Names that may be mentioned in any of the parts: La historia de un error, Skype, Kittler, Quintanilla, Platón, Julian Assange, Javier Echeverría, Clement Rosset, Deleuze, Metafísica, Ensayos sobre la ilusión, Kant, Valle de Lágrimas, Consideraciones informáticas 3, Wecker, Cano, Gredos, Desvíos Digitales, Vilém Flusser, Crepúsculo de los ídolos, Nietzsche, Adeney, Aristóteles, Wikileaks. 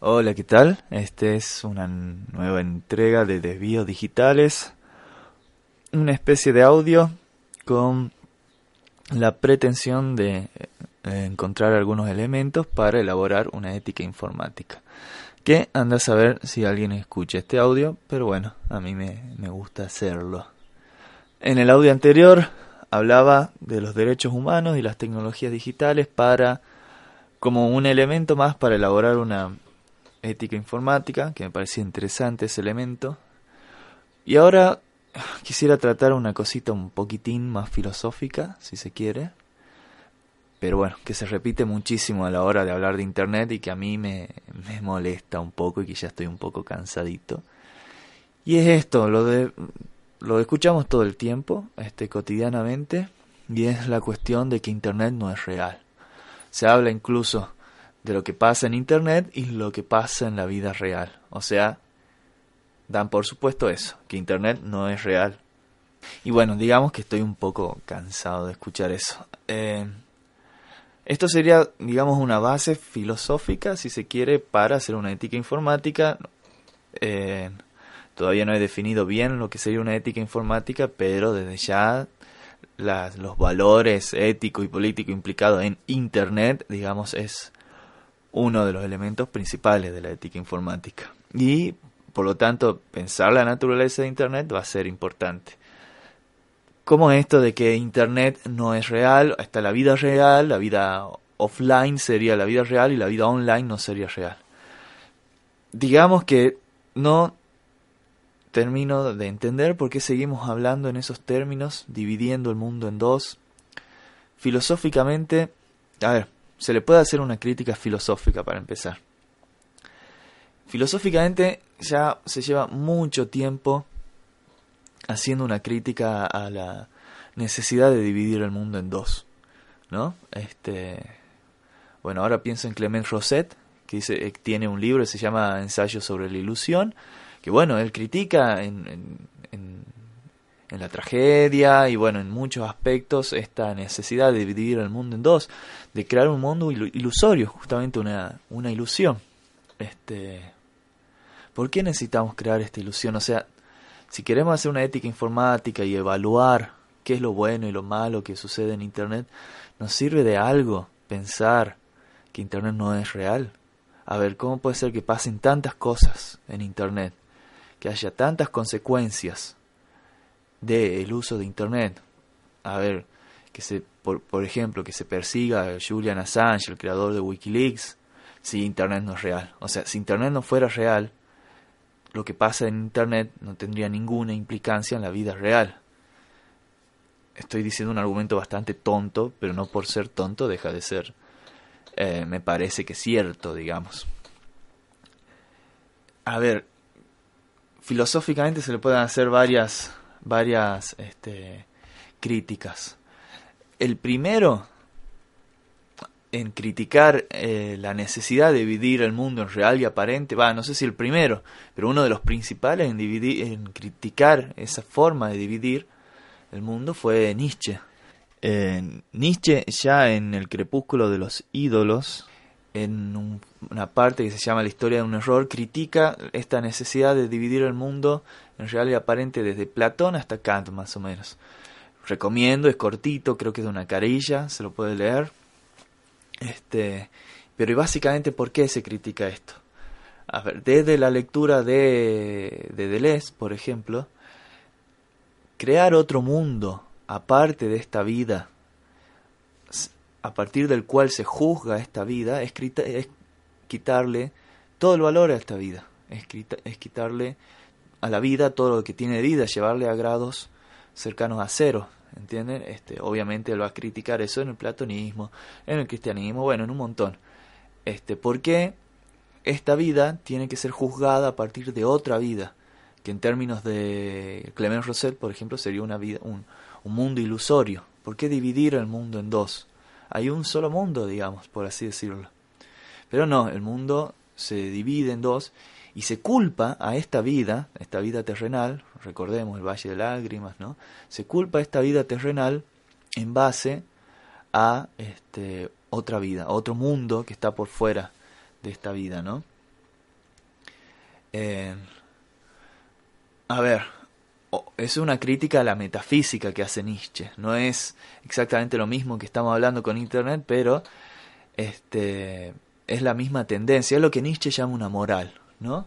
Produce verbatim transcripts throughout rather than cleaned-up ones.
Hola, ¿qué tal? Esta es una nueva entrega de Desvíos Digitales, una especie de audio con la pretensión de encontrar algunos elementos para elaborar una ética informática, que anda a saber si alguien escucha este audio, pero bueno, a mí me, me gusta hacerlo. En el audio anterior hablaba de los derechos humanos y las tecnologías digitales para como un elemento más para elaborar una ética informática, que me parecía interesante ese elemento. Y ahora quisiera tratar una cosita un poquitín más filosófica, si se quiere, pero bueno, que se repite muchísimo a la hora de hablar de internet y que a mí me, me molesta un poco y que ya estoy un poco cansadito. Y es esto, lo de lo escuchamos todo el tiempo, este cotidianamente, y es la cuestión de que internet no es real. Se habla incluso de lo que pasa en internet y lo que pasa en la vida real. O sea, dan por supuesto eso, que internet no es real. Y bueno, digamos que estoy un poco cansado de escuchar eso. Eh, esto sería, digamos, una base filosófica, si se quiere, para hacer una ética informática. Eh, todavía no he definido bien lo que sería una ética informática, pero desde ya las, los valores éticos y políticos implicados en internet, digamos, es uno de los elementos principales de la ética informática. Y, por lo tanto, pensar la naturaleza de internet va a ser importante. Como esto de que internet no es real, está la vida real, la vida offline sería la vida real y la vida online no sería real. Digamos que no termino de entender por qué seguimos hablando en esos términos, dividiendo el mundo en dos. Filosóficamente, a ver, se le puede hacer una crítica filosófica para empezar. Filosóficamente ya se lleva mucho tiempo haciendo una crítica a la necesidad de dividir el mundo en dos, ¿no? Este, bueno, ahora pienso en Clement Rosset, que dice, tiene un libro que se llama Ensayos sobre la ilusión, que bueno, él critica en, en, en, en la tragedia y bueno, en muchos aspectos esta necesidad de dividir el mundo en dos, de crear un mundo ilusorio, justamente una, una ilusión. Este, ¿por qué necesitamos crear esta ilusión? O sea, si queremos hacer una ética informática y evaluar qué es lo bueno y lo malo que sucede en internet, ¿nos sirve de algo pensar que internet no es real? A ver, ¿cómo puede ser que pasen tantas cosas en internet? Que haya tantas consecuencias del uso de internet. A ver, que se, por, por ejemplo, que se persiga a Julian Assange, el creador de Wikileaks, si internet no es real. O sea, si internet no fuera real, lo que pasa en internet no tendría ninguna implicancia en la vida real. Estoy diciendo un argumento bastante tonto, pero no por ser tonto deja de ser, eh, me parece que cierto, digamos. A ver, filosóficamente se le pueden hacer varias, varias este, críticas. El primero, en criticar eh, la necesidad de dividir el mundo en real y aparente, va, no sé si el primero, pero uno de los principales en, dividir, en criticar esa forma de dividir el mundo fue Nietzsche. Eh, Nietzsche ya en el Crepúsculo de los ídolos, en un, una parte que se llama La historia de un error, critica esta necesidad de dividir el mundo en real y aparente desde Platón hasta Kant, más o menos. Recomiendo, es cortito, creo que es de una carilla, se lo puede leer. Este, pero básicamente, ¿por qué se critica esto? A ver, desde la lectura de, de Deleuze, por ejemplo, crear otro mundo aparte de esta vida, a partir del cual se juzga esta vida, es, crita, es quitarle todo el valor a esta vida, es, crita, es quitarle a la vida todo lo que tiene vida, llevarle a grados cercanos a cero. ¿Entienden? Este, obviamente él va a criticar eso en el platonismo, en el cristianismo, bueno, en un montón. Este, ¿por qué esta vida tiene que ser juzgada a partir de otra vida? Que en términos de Clement Rosset, por ejemplo, sería una vida, un, un mundo ilusorio. ¿Por qué dividir el mundo en dos? Hay un solo mundo, digamos, por así decirlo. Pero no, el mundo se divide en dos y se culpa a esta vida, esta vida terrenal, recordemos el Valle de Lágrimas, ¿no? Se culpa a esta vida terrenal en base a este, otra vida, a otro mundo que está por fuera de esta vida, ¿no? Eh, a ver, oh, es una crítica a la metafísica que hace Nietzsche. No es exactamente lo mismo que estamos hablando con Internet, pero este, es la misma tendencia. Es lo que Nietzsche llama una moral, ¿no?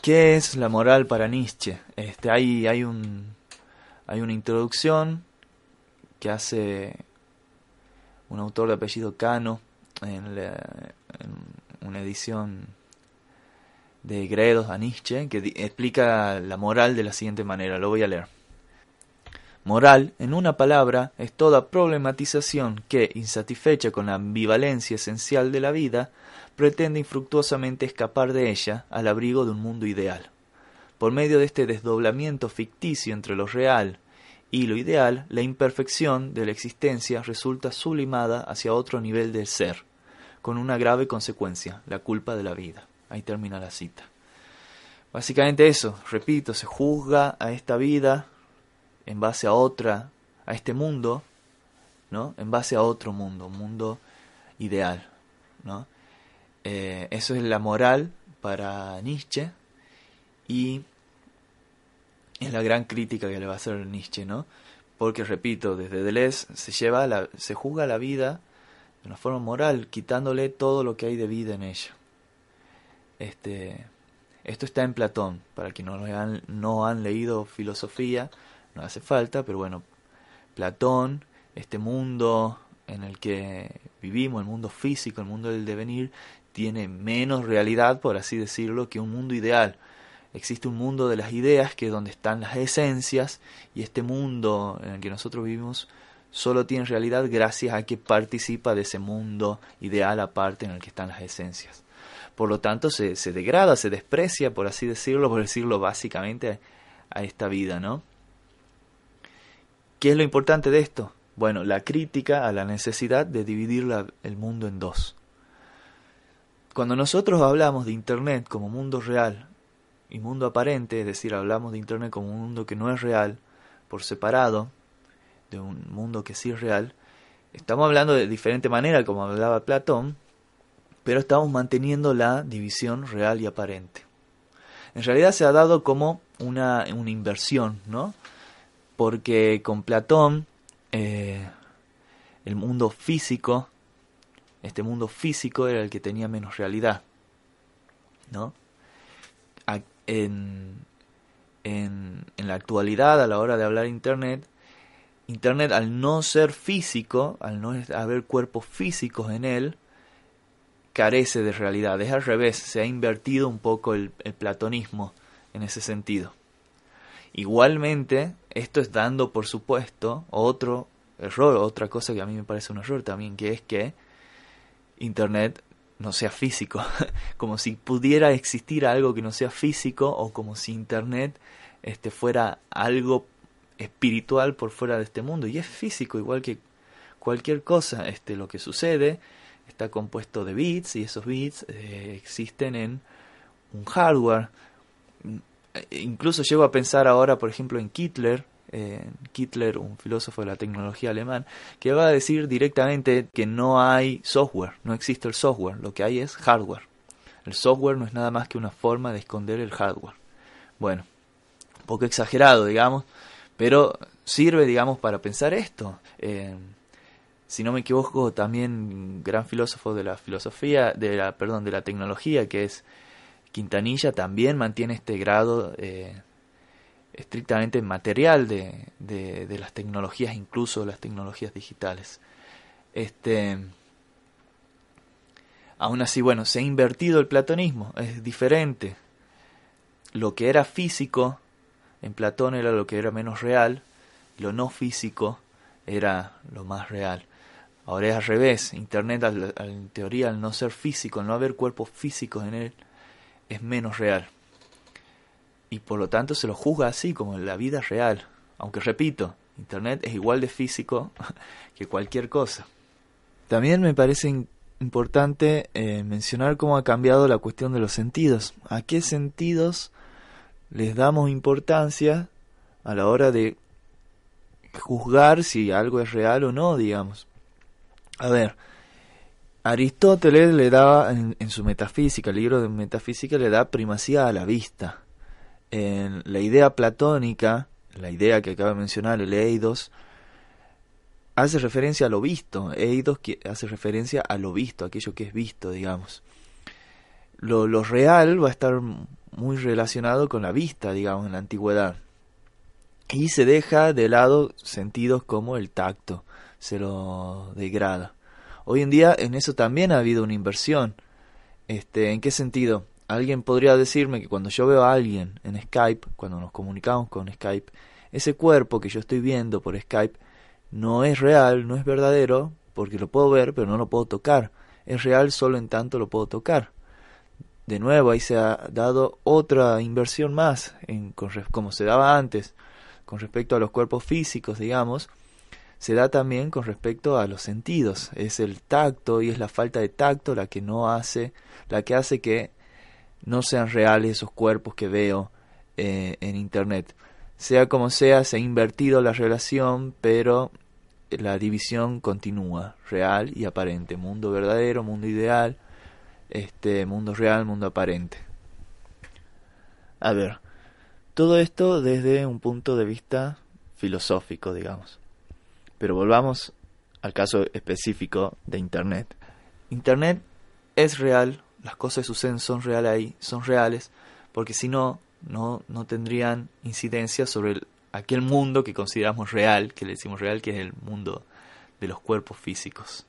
¿Qué es la moral para Nietzsche? Este, hay, hay, un, hay una introducción que hace un autor de apellido Cano en, la, en una edición de Gredos a Nietzsche, que explica la moral de la siguiente manera, lo voy a leer. Moral, en una palabra, es toda problematización que, insatisfecha con la ambivalencia esencial de la vida, pretende infructuosamente escapar de ella al abrigo de un mundo ideal. Por medio de este desdoblamiento ficticio entre lo real y lo ideal, la imperfección de la existencia resulta sublimada hacia otro nivel del ser, con una grave consecuencia, la culpa de la vida. Ahí termina la cita. Básicamente eso, repito, se juzga a esta vida en base a otra, a este mundo, ¿no? En base a otro mundo, un mundo ideal, ¿no? Eh, eso es la moral para Nietzsche y es la gran crítica que le va a hacer Nietzsche, ¿no? Porque, repito, desde Deleuze se lleva la, se juzga la vida de una forma moral, quitándole todo lo que hay de vida en ella. Este, esto está en Platón, para quienes no han, no han leído filosofía, no hace falta, pero bueno, Platón, este mundo en el que vivimos, el mundo físico, el mundo del devenir, tiene menos realidad, por así decirlo, que un mundo ideal. Existe un mundo de las ideas, que es donde están las esencias, y este mundo en el que nosotros vivimos solo tiene realidad gracias a que participa de ese mundo ideal aparte en el que están las esencias. Por lo tanto, se, se degrada, se desprecia, por así decirlo, por decirlo básicamente, a esta vida, ¿no? ¿Qué es lo importante de esto? Bueno, la crítica a la necesidad de dividir la, el mundo en dos. Cuando nosotros hablamos de Internet como mundo real y mundo aparente, es decir, hablamos de Internet como un mundo que no es real, por separado de un mundo que sí es real, estamos hablando de diferente manera, como hablaba Platón, pero estamos manteniendo la división real y aparente. En realidad se ha dado como una, una inversión, ¿no? Porque con Platón, eh, el mundo físico, este mundo físico era el que tenía menos realidad, ¿no? A, en, en, en la actualidad, a la hora de hablar de Internet, Internet al no ser físico, al no haber cuerpos físicos en él, carece de realidad, es al revés, se ha invertido un poco el, el platonismo en ese sentido. Igualmente, esto es dando por supuesto otro error, otra cosa que a mí me parece un error también, que es que Internet no sea físico, como si pudiera existir algo que no sea físico o como si Internet este, fuera algo espiritual por fuera de este mundo, y es físico igual que cualquier cosa, este, lo que sucede está compuesto de bits y esos bits eh, existen en un hardware. Incluso llego a pensar ahora, por ejemplo, en Kittler, eh, Kittler, un filósofo de la tecnología alemán, que va a decir directamente que no hay software, no existe el software, lo que hay es hardware. El software no es nada más que una forma de esconder el hardware. Bueno, un poco exagerado, digamos, pero sirve, digamos, para pensar esto. Eh, Si no me equivoco, también gran filósofo de la filosofía, de la, perdón, de la tecnología, que es Quintanilla, también mantiene este grado eh, estrictamente material de, de, de las tecnologías, incluso las tecnologías digitales. Este, aún así, bueno, se ha invertido el platonismo, es diferente. Lo que era físico en Platón era lo que era menos real, lo no físico era lo más real. Ahora es al revés, Internet al, al, en teoría al no ser físico, al no haber cuerpos físicos en él, es menos real. Y por lo tanto se lo juzga así, como en la vida real. Aunque repito, Internet es igual de físico que cualquier cosa. También me parece importante eh, mencionar cómo ha cambiado la cuestión de los sentidos. ¿A qué sentidos les damos importancia a la hora de juzgar si algo es real o no, digamos? A ver, Aristóteles le da, en, en su Metafísica, el libro de Metafísica, le da primacía a la vista. En la idea platónica, la idea que acaba de mencionar, el eidos, hace referencia a lo visto. Eidos hace referencia a lo visto, aquello que es visto, digamos. Lo, lo real va a estar muy relacionado con la vista, digamos, en la antigüedad. Y se deja de lado sentidos como el tacto, se lo degrada. Hoy en día en eso también ha habido una inversión. Este, ¿en qué sentido? Alguien podría decirme que cuando yo veo a alguien en Skype, cuando nos comunicamos con Skype, ese cuerpo que yo estoy viendo por Skype no es real, no es verdadero, porque lo puedo ver, pero no lo puedo tocar. Es real solo en tanto lo puedo tocar. De nuevo, ahí se ha dado otra inversión más, en, como se daba antes, con respecto a los cuerpos físicos, digamos, se da también con respecto a los sentidos. Es el tacto y es la falta de tacto la que no hace, la que hace que no sean reales esos cuerpos que veo eh, en internet. Sea como sea, se ha invertido la relación, pero la división continúa, real y aparente, mundo verdadero, mundo ideal, este mundo real, mundo aparente. A ver, todo esto desde un punto de vista filosófico, digamos. Pero volvamos al caso específico de Internet. Internet es real, las cosas suceden, son reales ahí, son reales, porque si no, no, no tendrían incidencia sobre el, aquel mundo que consideramos real, que le decimos real, que es el mundo de los cuerpos físicos.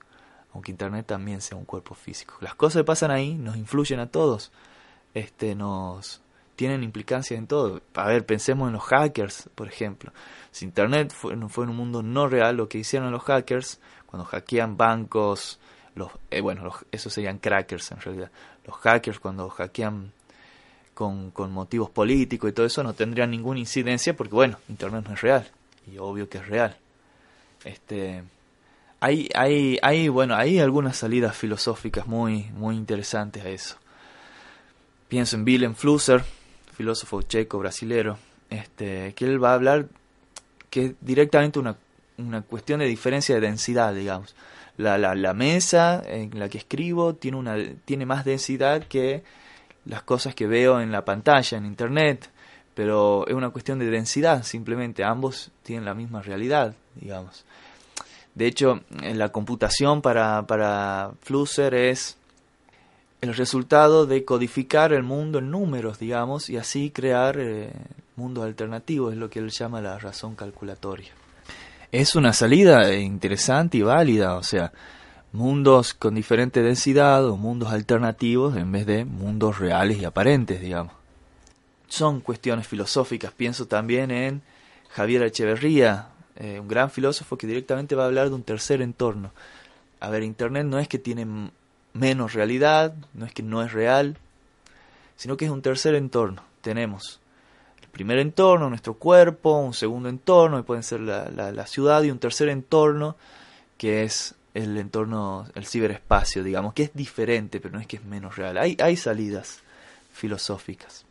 Aunque Internet también sea un cuerpo físico. Las cosas que pasan ahí nos influyen a todos, este, nos tienen implicancias en todo. A ver, pensemos en los hackers, por ejemplo. Si Internet fue, fue en un mundo no real, lo que hicieron los hackers, cuando hackean bancos, los eh, bueno, los, esos serían crackers en realidad. Los hackers cuando hackean con, con motivos políticos y todo eso, no tendrían ninguna incidencia porque, bueno, Internet no es real. Y obvio que es real. Este... Hay, hay, hay, bueno, hay algunas salidas filosóficas muy, muy interesantes a eso. Pienso en Vilém Flusser, filósofo checo brasilero, este, que él va a hablar que es directamente una, una cuestión de diferencia de densidad, digamos. La, la, la mesa en la que escribo tiene una, tiene más densidad que las cosas que veo en la pantalla, en internet, pero es una cuestión de densidad, simplemente. Ambos tienen la misma realidad, digamos. De hecho, la computación para, para Flusser es el resultado de codificar el mundo en números, digamos, y así crear eh, mundos alternativos, es lo que él llama la razón calculatoria. Es una salida interesante y válida, o sea, mundos con diferente densidad o mundos alternativos en vez de mundos reales y aparentes, digamos. Son cuestiones filosóficas, pienso también en Javier Echeverría, Eh, un gran filósofo que directamente va a hablar de un tercer entorno. A ver, Internet no es que tiene menos realidad, no es que no es real, sino que es un tercer entorno. Tenemos el primer entorno, nuestro cuerpo, un segundo entorno, que pueden ser la, la, la ciudad, y un tercer entorno, que es el entorno, el ciberespacio, digamos, que es diferente, pero no es que es menos real. Hay, hay salidas filosóficas.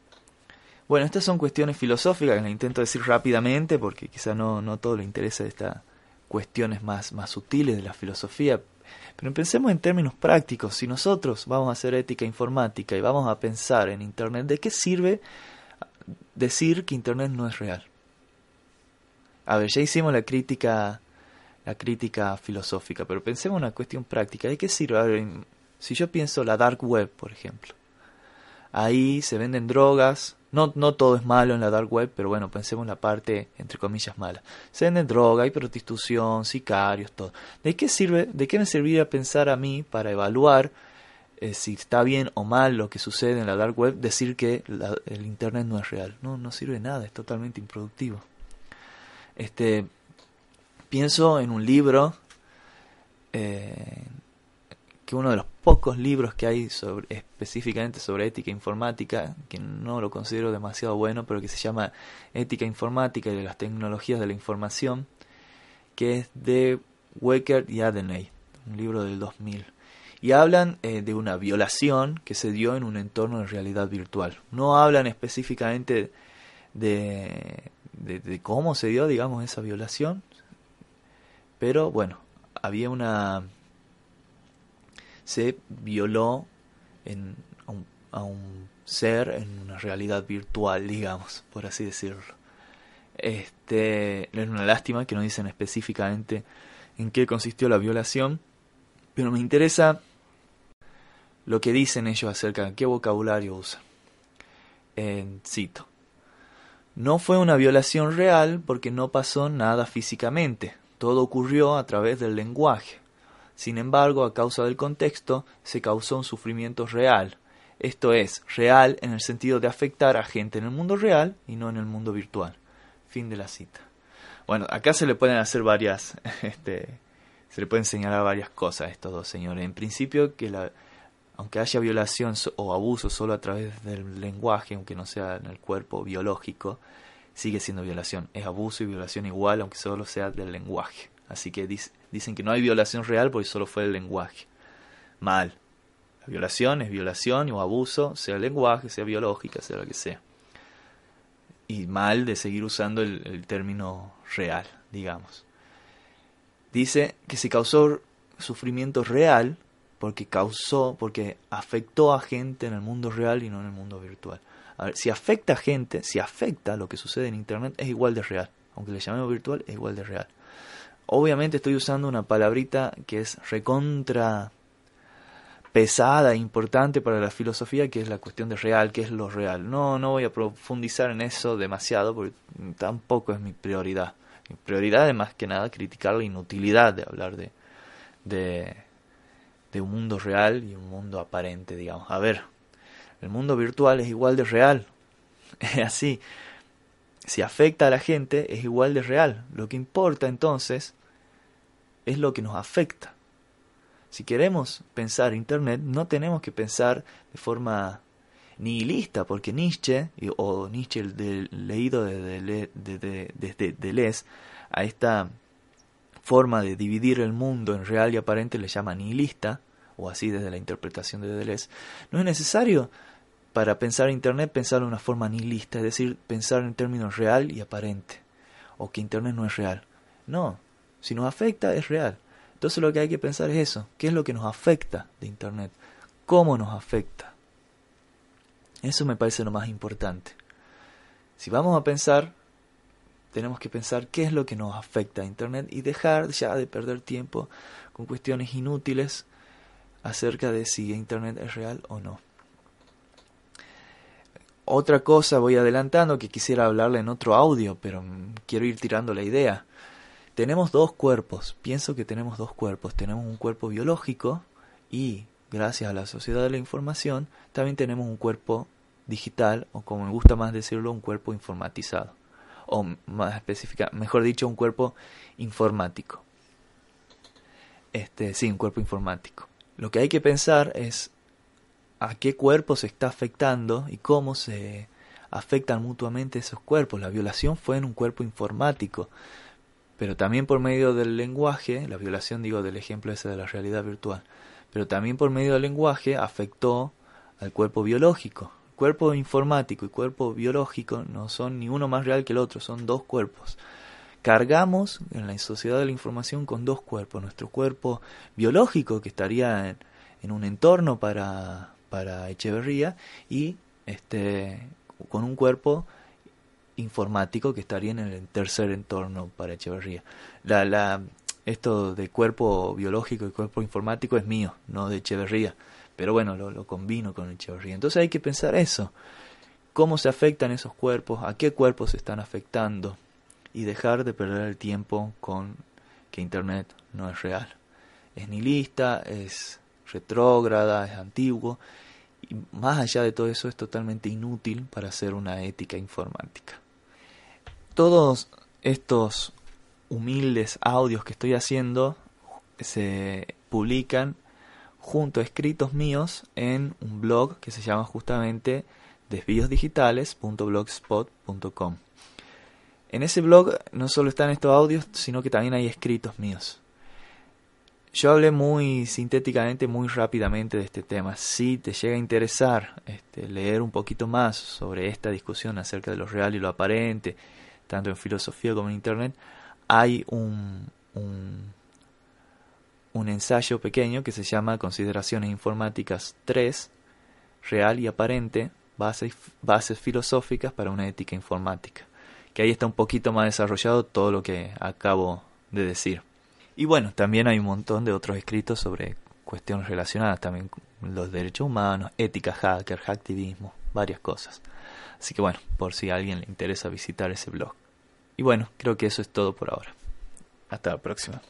Bueno, estas son cuestiones filosóficas que las intento decir rápidamente porque quizá no, no todo le interesa estas cuestiones más, más sutiles de la filosofía. Pero pensemos en términos prácticos. Si nosotros vamos a hacer ética informática y vamos a pensar en Internet, ¿de qué sirve decir que Internet no es real? A ver, ya hicimos la crítica, la crítica filosófica, pero pensemos en una cuestión práctica. ¿De qué sirve? A ver, si yo pienso la dark web, por ejemplo, ahí se venden drogas. No, no todo es malo en la dark web, pero bueno, pensemos en la parte, entre comillas, mala. Se vende droga, hay prostitución, sicarios, todo. ¿De qué sirve, de qué me serviría pensar a mí para evaluar eh, si está bien o mal lo que sucede en la dark web, decir que la, el internet no es real? No, no sirve de nada, es totalmente improductivo. Este, pienso en un libro, eh, que uno de los pocos libros que hay sobre, específicamente sobre ética informática, que no lo considero demasiado bueno, pero que se llama Ética informática y de las tecnologías de la información, que es de Wecker y Adeney, un libro del dos mil. Y hablan eh, de una violación que se dio en un entorno de realidad virtual. No hablan específicamente de, de, de cómo se dio, digamos, esa violación, pero bueno, había una... se violó en, a, un, a un ser en una realidad virtual, digamos, por así decirlo. Este, es una lástima que no dicen específicamente en qué consistió la violación, pero me interesa lo que dicen ellos acerca de qué vocabulario usan. Eh, cito. No fue una violación real porque no pasó nada físicamente. Todo ocurrió a través del lenguaje. Sin embargo, a causa del contexto, se causó un sufrimiento real. Esto es, real en el sentido de afectar a gente en el mundo real y no en el mundo virtual. Fin de la cita. Bueno, acá se le pueden hacer varias... Este, se le pueden señalar varias cosas a estos dos señores. En principio, que la, aunque haya violación o abuso solo a través del lenguaje, aunque no sea en el cuerpo biológico, sigue siendo violación. Es abuso y violación igual, aunque solo sea del lenguaje. Así que dice, dicen que no hay violación real porque solo fue el lenguaje. Mal. La violación es violación o abuso, sea el lenguaje, sea biológica, sea lo que sea. Y mal de seguir usando el, el término real, digamos. Dice que se causó sufrimiento real porque causó, porque afectó a gente en el mundo real y no en el mundo virtual. A ver, si afecta a gente, si afecta lo que sucede en internet, es igual de real. Aunque le llamemos virtual, es igual de real. Obviamente estoy usando una palabrita que es recontra pesada e importante para la filosofía, que es la cuestión de real, que es lo real. No, no voy a profundizar en eso demasiado porque tampoco es mi prioridad. Mi prioridad es más que nada criticar la inutilidad de hablar de, de, de un mundo real y un mundo aparente, digamos. A ver, el mundo virtual es igual de real, es así. Si afecta a la gente es igual de real. Lo que importa entonces es lo que nos afecta. Si queremos pensar Internet, no tenemos que pensar de forma nihilista, porque Nietzsche, o Nietzsche de, leído desde de, de, de, de, de Deleuze, a esta forma de dividir el mundo en real y aparente le llama nihilista, o así desde la interpretación de Deleuze. No es necesario para pensar Internet pensarlo de una forma nihilista, es decir, pensar en términos real y aparente, o que Internet no es real. No, si nos afecta es real. Entonces lo que hay que pensar es eso, ¿qué es lo que nos afecta de Internet? ¿Cómo nos afecta? Eso me parece lo más importante. Si vamos a pensar, tenemos que pensar qué es lo que nos afecta a Internet y dejar ya de perder tiempo con cuestiones inútiles acerca de si Internet es real o no. Otra cosa voy adelantando que quisiera hablarle en otro audio, pero quiero ir tirando la idea. Tenemos dos cuerpos, pienso que tenemos dos cuerpos. Tenemos un cuerpo biológico y... gracias a la sociedad de la información, también tenemos un cuerpo digital, o como me gusta más decirlo, un cuerpo informatizado. O más específica, mejor dicho, un cuerpo informático. Este, sí, un cuerpo informático. Lo que hay que pensar es a qué cuerpo se está afectando y cómo se afectan mutuamente esos cuerpos. La violación fue en un cuerpo informático, pero también por medio del lenguaje, la violación, digo, del ejemplo ese de la realidad virtual. Pero también por medio del lenguaje afectó al cuerpo biológico. Cuerpo informático y cuerpo biológico no son ni uno más real que el otro, son dos cuerpos. Cargamos en la sociedad de la información con dos cuerpos. Nuestro cuerpo biológico, que estaría en, en un entorno para, para Echeverría, y este con un cuerpo informático que estaría en el tercer entorno para Echeverría. La... la Esto de cuerpo biológico y cuerpo informático es mío, no de Echeverría. Pero bueno, lo, lo combino con Echeverría. Entonces hay que pensar eso. ¿Cómo se afectan esos cuerpos? ¿A qué cuerpos se están afectando? Y dejar de perder el tiempo con que Internet no es real. Es nihilista, es retrógrada, es antiguo. Y más allá de todo eso, es totalmente inútil para hacer una ética informática. Todos estos... humildes audios que estoy haciendo se publican junto a escritos míos en un blog que se llama justamente desvíos digitales punto blogspot punto com. En ese blog no solo están estos audios, sino que también hay escritos míos. Yo hablé muy sintéticamente, muy rápidamente de este tema. Si te llega a interesar este, leer un poquito más sobre esta discusión acerca de lo real y lo aparente, tanto en filosofía como en Internet, hay un, un, un ensayo pequeño que se llama Consideraciones informáticas tres, real y aparente, bases, bases filosóficas para una ética informática, que ahí está un poquito más desarrollado todo lo que acabo de decir. Y bueno, también hay un montón de otros escritos sobre cuestiones relacionadas, también los derechos humanos, ética hacker, hacktivismo, varias cosas. Así que bueno, por si a alguien le interesa visitar ese blog. Y bueno, creo que eso es todo por ahora. Hasta la próxima.